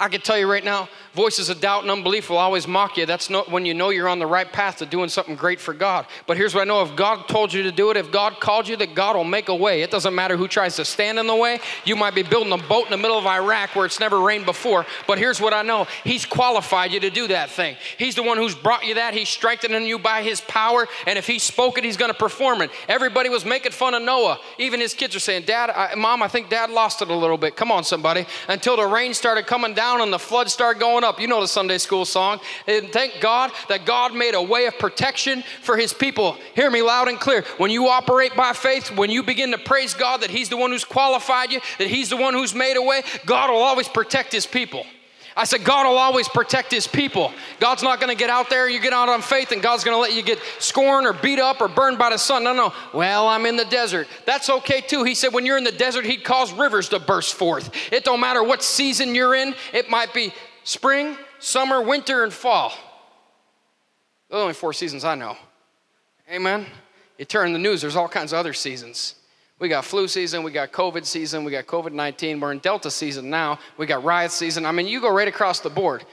I can tell you right now, voices of doubt and unbelief will always mock you. That's not when you know you're on the right path to doing something great for God. But here's what I know. If God told you to do it, if God called you, that God will make a way. It doesn't matter who tries to stand in the way. You might be building a boat in the middle of Iraq where it's never rained before. But here's what I know. He's qualified you to do that thing. He's the one who's brought you that. He's strengthening you by his power. And if he spoke it, he's going to perform it. Everybody was making fun of Noah. Even his kids are saying, Dad, I, Mom, I think Dad lost it a little bit. Come on, somebody. Until the rain started coming down and the flood started going up. You know the Sunday school song. And thank God that God made a way of protection for his people. Hear me loud and clear. When you operate by faith, when you begin to praise God that he's the one who's qualified you, that he's the one who's made a way, God will always protect his people. I said, God will always protect his people. God's not going to get out there. You get out on faith and God's going to let you get scorned or beat up or burned by the sun. No, no. Well, I'm in the desert. That's okay too. He said, when you're in the desert, he'd cause rivers to burst forth. It don't matter what season you're in. It might be spring, summer, winter, and fall. Those are only four seasons I know. Amen. You turn the news, there's all kinds of other seasons. We got flu season, we got COVID season, we got COVID nineteen, we're in Delta season now, we got riot season. I mean, you go right across the board.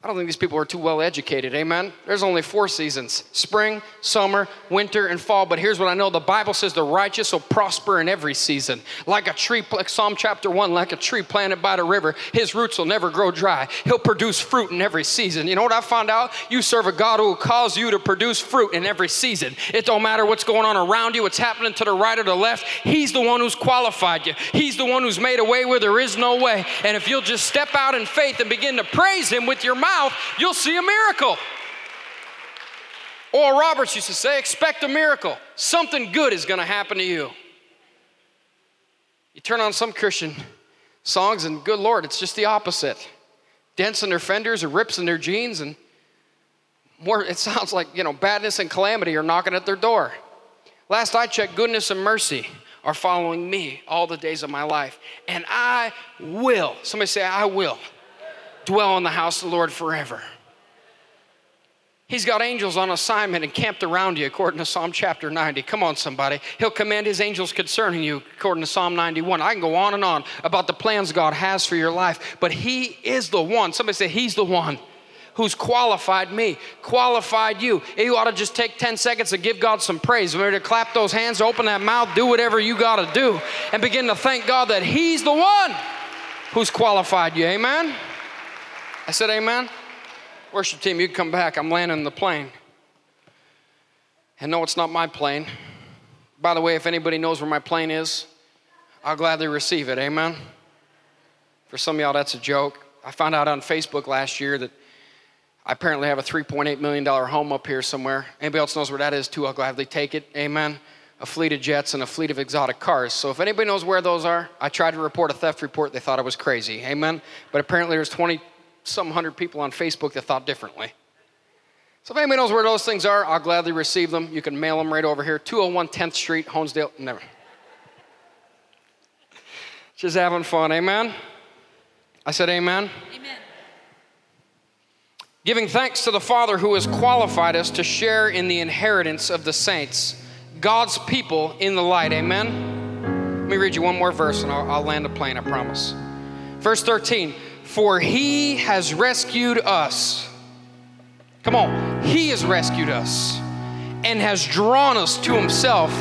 I don't think these people are too well educated, amen? There's only four seasons, spring, summer, winter, and fall. But here's what I know. The Bible says the righteous will prosper in every season. Like a tree, like Psalm chapter one, like a tree planted by the river, his roots will never grow dry. He'll produce fruit in every season. You know what I found out? You serve a God who will cause you to produce fruit in every season. It don't matter what's going on around you, what's happening to the right or the left. He's the one who's qualified you. He's the one who's made a way where there is no way. And if you'll just step out in faith and begin to praise him with your mouth, you'll see a miracle. Oral Roberts used to say, expect a miracle. Something good is going to happen to you. You turn on some Christian songs and good Lord, it's just the opposite. Dents in their fenders or rips in their jeans and more. It sounds like, you know, badness and calamity are knocking at their door. Last I checked, goodness and mercy are following me all the days of my life. And I will. Somebody say, I will. Dwell in the house of the Lord forever. He's got angels on assignment encamped around you according to Psalm chapter ninety. Come on, somebody. He'll command his angels concerning you according to Psalm ninety-one. I can go on and on about the plans God has for your life, but he is the one. Somebody say, he's the one who's qualified me, qualified you. You ought to just take ten seconds and give God some praise. Remember to clap those hands, open that mouth, do whatever you got to do, and begin to thank God that he's the one who's qualified you. Amen? I said amen. Worship team, you can come back. I'm landing the plane. And no, it's not my plane. By the way, if anybody knows where my plane is, I'll gladly receive it. Amen? For some of y'all, that's a joke. I found out on Facebook last year that I apparently have a three point eight million dollar home up here somewhere. Anybody else knows where that is too, I'll gladly take it. Amen? A fleet of jets and a fleet of exotic cars. So if anybody knows where those are, I tried to report a theft report. They thought I was crazy. Amen? But apparently there's twenty-some hundred people on Facebook that thought differently. So if anybody knows where those things are, I'll gladly receive them. You can mail them right over here. two oh one tenth street, Honesdale. Never. Just having fun. Amen? I said amen? Amen. Giving thanks to the Father who has qualified us to share in the inheritance of the saints, God's people in the light. Amen? Let me read you one more verse and I'll, I'll land a plane, I promise. Verse thirteen, for he has rescued us. Come on. He has rescued us and has drawn us to himself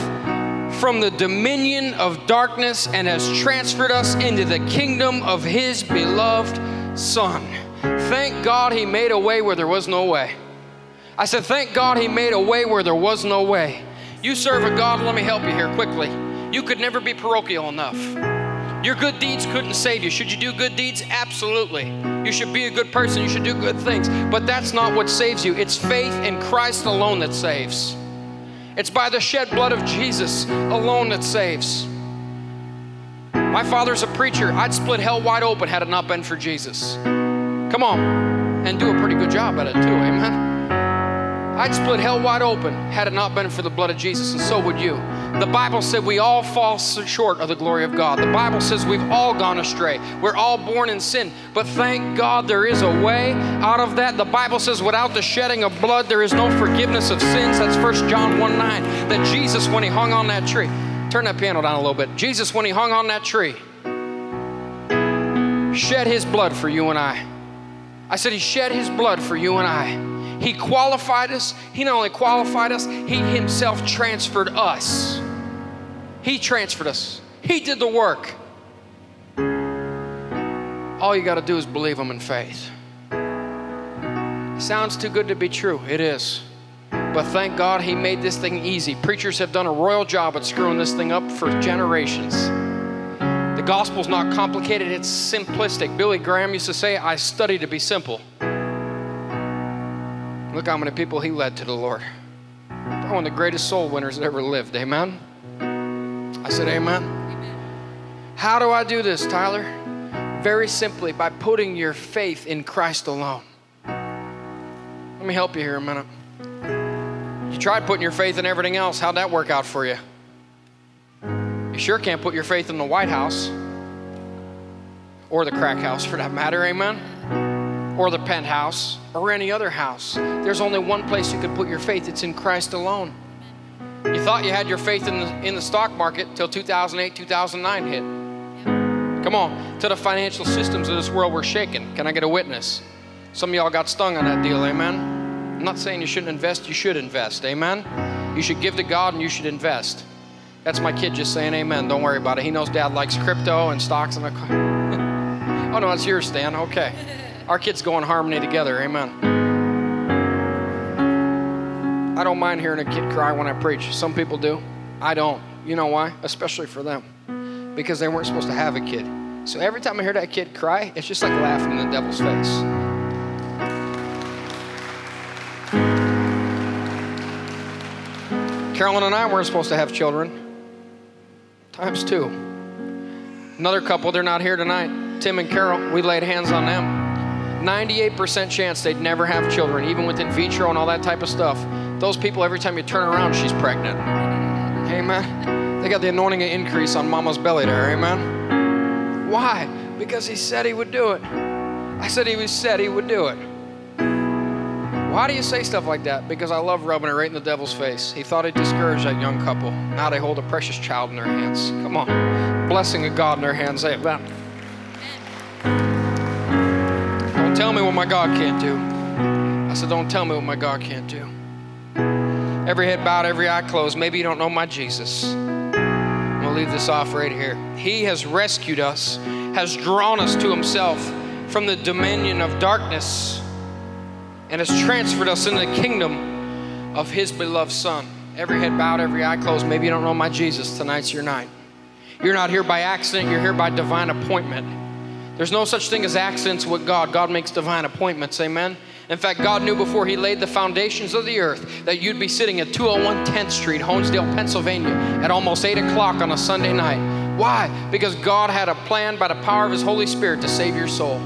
from the dominion of darkness and has transferred us into the kingdom of his beloved Son. Thank God he made a way where there was no way. I said, thank God he made a way where there was no way. You serve a God, let me help you here quickly. You could never be parochial enough. Your good deeds couldn't save you. Should you do good deeds? Absolutely. You should be a good person. You should do good things. But that's not what saves you. It's faith in Christ alone that saves. It's by the shed blood of Jesus alone that saves. My father's a preacher. I'd split hell wide open had it not been for Jesus. Come on. And do a pretty good job at it too. Amen. I'd split hell wide open had it not been for the blood of Jesus, and so would you. The Bible said we all fall short of the glory of God. The Bible says we've all gone astray. We're all born in sin, but thank God there is a way out of that. The Bible says without the shedding of blood, there is no forgiveness of sins. That's First John one nine, that Jesus, when he hung on that tree, turn that piano down a little bit. Jesus, when he hung on that tree, shed his blood for you and I. I said he shed his blood for you and I. He qualified us. He not only qualified us, he himself transferred us. He transferred us. He did the work. All you got to do is believe him in faith. Sounds too good to be true. It is. But thank God he made this thing easy. Preachers have done a royal job at screwing this thing up for generations. The gospel's not complicated. It's simplistic. Billy Graham used to say, I study to be simple. Look how many people he led to the Lord. Probably one of the greatest soul winners that ever lived. Amen? I said amen. Amen. How do I do this, Tyler? Very simply, by putting your faith in Christ alone. Let me help you here a minute. You tried putting your faith in everything else. How'd that work out for you? You sure can't put your faith in the White House or the crack house for that matter. Amen? Or the penthouse, or any other house. There's only one place you could put your faith. It's in Christ alone. You thought you had your faith in the, in the stock market till two thousand eight, two thousand nine hit. Yeah. Come on, till the financial systems of this world were shaken. Can I get a witness? Some of y'all got stung on that deal, amen? I'm not saying you shouldn't invest, you should invest, amen? You should give to God and you should invest. That's my kid just saying amen, don't worry about it. He knows dad likes crypto and stocks and a... Oh no, it's yours, Stan, okay. Our kids go in harmony together, amen. I don't mind hearing a kid cry when I preach. Some people do. I don't. You know why? Especially for them. Because they weren't supposed to have a kid. So every time I hear that kid cry, it's just like laughing in the devil's face. Carolyn and I weren't supposed to have children. Times two. Another couple, they're not here tonight. Tim and Carol, we laid hands on them. ninety-eight percent chance they'd never have children, even with in vitro and all that type of stuff. Those people, every time you turn around, she's pregnant. Amen. They got the anointing of increase on mama's belly there. Amen. Why? Because he said he would do it. I said he said he would do it. Why do you say stuff like that? Because I love rubbing it right in the devil's face. He thought he'd discourage that young couple. Now they hold a precious child in their hands. Come on. Blessing of God in their hands. Amen. Tell me what my God can't do. I said, don't tell me what my God can't do. Every head bowed, every eye closed. Maybe you don't know my Jesus. I'm going to leave this off right here. He has rescued us, has drawn us to himself from the dominion of darkness, and has transferred us into the kingdom of his beloved Son. Every head bowed, every eye closed. Maybe you don't know my Jesus. Tonight's your night. You're not here by accident. You're here by divine appointment. There's no such thing as accidents with God. God makes divine appointments, amen? In fact, God knew before he laid the foundations of the earth that you'd be sitting at two oh one tenth street, Honesdale, Pennsylvania, at almost eight o'clock on a Sunday night. Why? Because God had a plan by the power of his Holy Spirit to save your soul.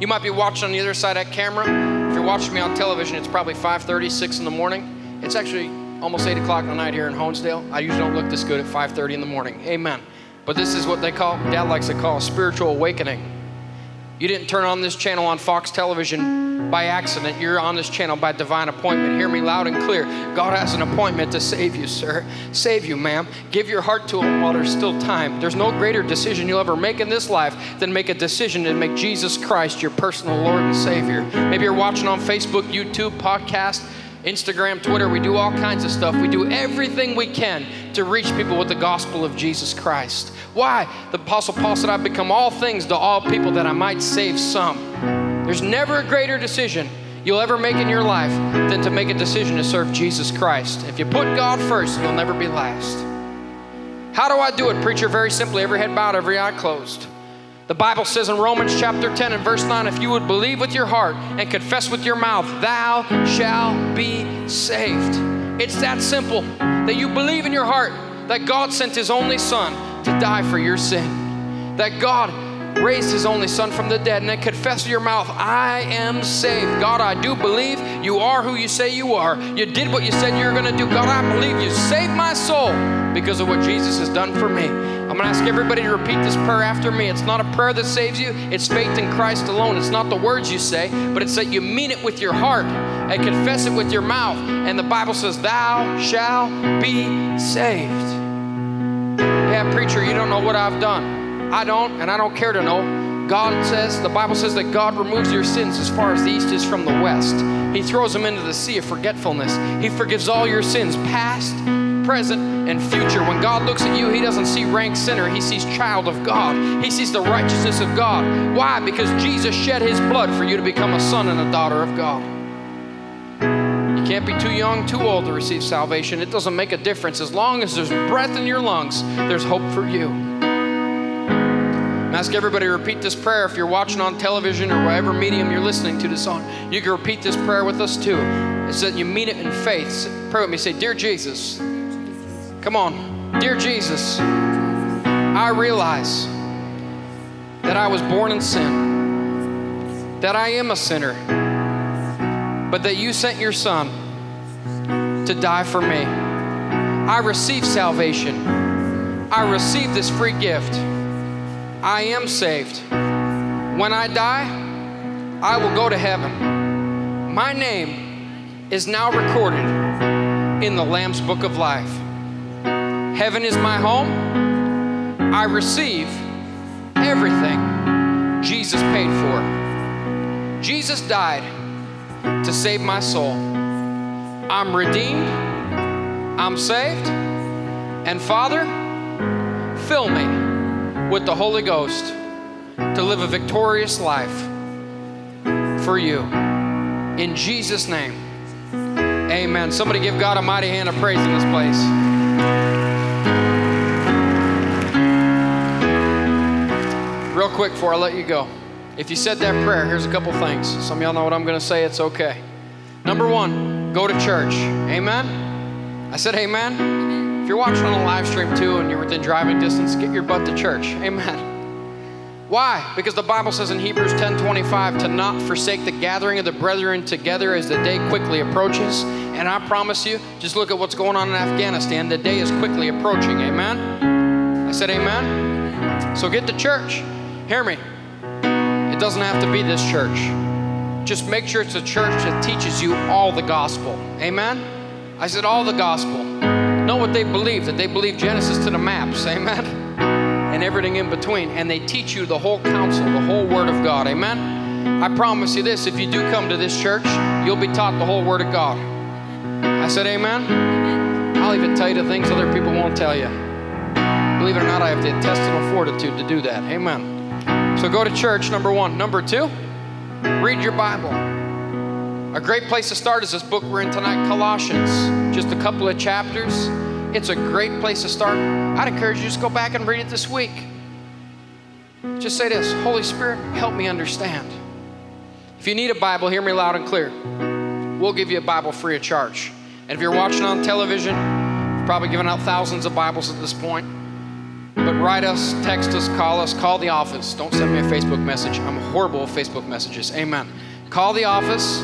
You might be watching on the other side of that camera. If you're watching me on television, it's probably five thirty, six in the morning. It's actually almost eight o'clock at night here in Honesdale. I usually don't look this good at five thirty in the morning, amen. But this is what they call, Dad likes to call, spiritual awakening. You didn't turn on this channel on Fox Television by accident. You're on this channel by divine appointment. Hear me loud and clear. God has an appointment to save you, sir. Save you, ma'am. Give your heart to him while there's still time. There's no greater decision you'll ever make in this life than make a decision to make Jesus Christ your personal Lord and Savior. Maybe you're watching on Facebook, YouTube, podcast, Instagram, Twitter. We do all kinds of stuff. We do everything we can to reach people with the gospel of Jesus Christ. Why? The Apostle Paul said, I've become all things to all people that I might save some. There's never a greater decision you'll ever make in your life than to make a decision to serve Jesus Christ. If you put God first, you'll never be last. How do I do it, preacher? Very simply, every head bowed, every eye closed. The Bible says in Romans chapter ten and verse nine, if you would believe with your heart and confess with your mouth, thou shalt be saved. It's that simple, that you believe in your heart that God sent his only son to die for your sin, that God raised his only son from the dead, and then confess with your mouth, I am saved. God, I do believe you are who you say you are. You did what you said you were gonna do. God, I believe you saved my soul because of what Jesus has done for me. I'm gonna ask everybody to repeat this prayer after me. It's not a prayer that saves you, it's faith in Christ alone. It's not the words you say, but it's that you mean it with your heart and confess it with your mouth. And the Bible says, thou shalt be saved. Yeah, preacher, you don't know what I've done. I don't, and I don't care to know. God says, the Bible says that God removes your sins as far as the east is from the west. He throws them into the sea of forgetfulness. He forgives all your sins, past, present, and future. When God looks at you, he doesn't see rank sinner. He sees child of God. He sees the righteousness of God. Why? Because Jesus shed his blood for you to become a son and a daughter of God. You can't be too young, too old to receive salvation. It doesn't make a difference. As long as there's breath in your lungs, there's hope for you. And ask everybody to repeat this prayer. If you're watching on television or whatever medium you're listening to this on, you can repeat this prayer with us too. It's that you mean it in faith. Pray with me. Say, dear Jesus, come on. Dear Jesus, I realize that I was born in sin, that I am a sinner, but that you sent your son to die for me. I receive salvation. I receive this free gift. I am saved. When I die, I will go to heaven. My name is now recorded in the Lamb's Book of Life. Heaven is my home. I receive everything Jesus paid for. Jesus died to save my soul. I'm redeemed. I'm saved. And Father, fill me with the Holy Ghost to live a victorious life for you. In Jesus' name, amen. Somebody give God a mighty hand of praise in this place. Real quick before I let you go. If you said that prayer, here's a couple things. Some of y'all know what I'm gonna say, it's okay. Number one, go to church, amen? I said amen. If you're watching on a live stream too and you're within driving distance, get your butt to church, amen. Why? Because the Bible says in Hebrews ten twenty-five, to not forsake the gathering of the brethren together as the day quickly approaches. And I promise you, just look at what's going on in Afghanistan, the day is quickly approaching, amen? I said amen. So get to church. Hear me, it doesn't have to be this church. Just make sure it's a church that teaches you all the gospel, amen? I said all the gospel. Know what they believe, that they believe Genesis to the maps, amen? And everything in between, and they teach you the whole counsel, the whole word of God, amen? I promise you this, if you do come to this church, you'll be taught the whole Word of God. I said, amen. I'll even tell you the things other people won't tell you. Believe it or not, I have the intestinal fortitude to do that. Amen. So go to church, number one. Number two, read your Bible. A great place to start is this book we're in tonight, Colossians. Just a couple of chapters. It's a great place to start. I'd encourage you to just go back and read it this week. Just say this, Holy Spirit, help me understand. If you need a Bible, hear me loud and clear. We'll give you a Bible free of charge. And if you're watching on television, we've probably given out thousands of Bibles at this point. But write us, text us, call us, call the office. Don't send me a Facebook message. I'm horrible with Facebook messages. Amen. Call the office.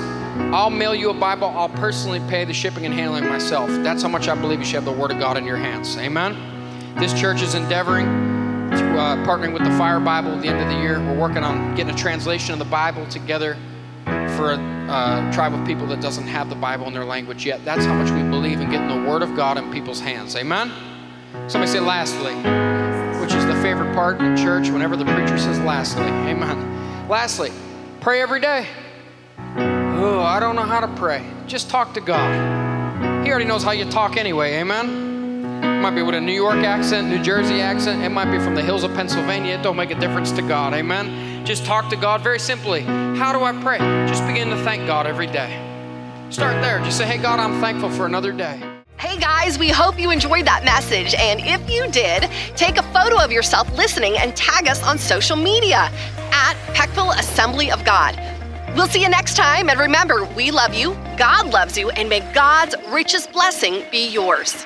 I'll mail you a Bible. I'll personally pay the shipping and handling myself. That's how much I believe you should have the Word of God in your hands. Amen. This church is endeavoring. Uh, partnering with the Fire Bible at the end of the year. We're working on getting a translation of the Bible together for a uh, tribe of people that doesn't have the Bible in their language yet. That's how much we believe in getting the Word of God in people's hands. Amen? Somebody say lastly, which is the favorite part in church whenever the preacher says lastly. Amen. Lastly, pray every day. Oh, I don't know how to pray. Just talk to God. He already knows how you talk anyway. Amen? It might be with a New York accent, New Jersey accent. It might be from the hills of Pennsylvania. It don't make a difference to God. Amen? Just talk to God very simply. How do I pray? Just begin to thank God every day. Start there. Just say, hey, God, I'm thankful for another day. Hey guys, we hope you enjoyed that message. And if you did, take a photo of yourself listening and tag us on social media at Peckville Assembly of God. We'll see you next time. And remember, we love you, God loves you, and may God's richest blessing be yours.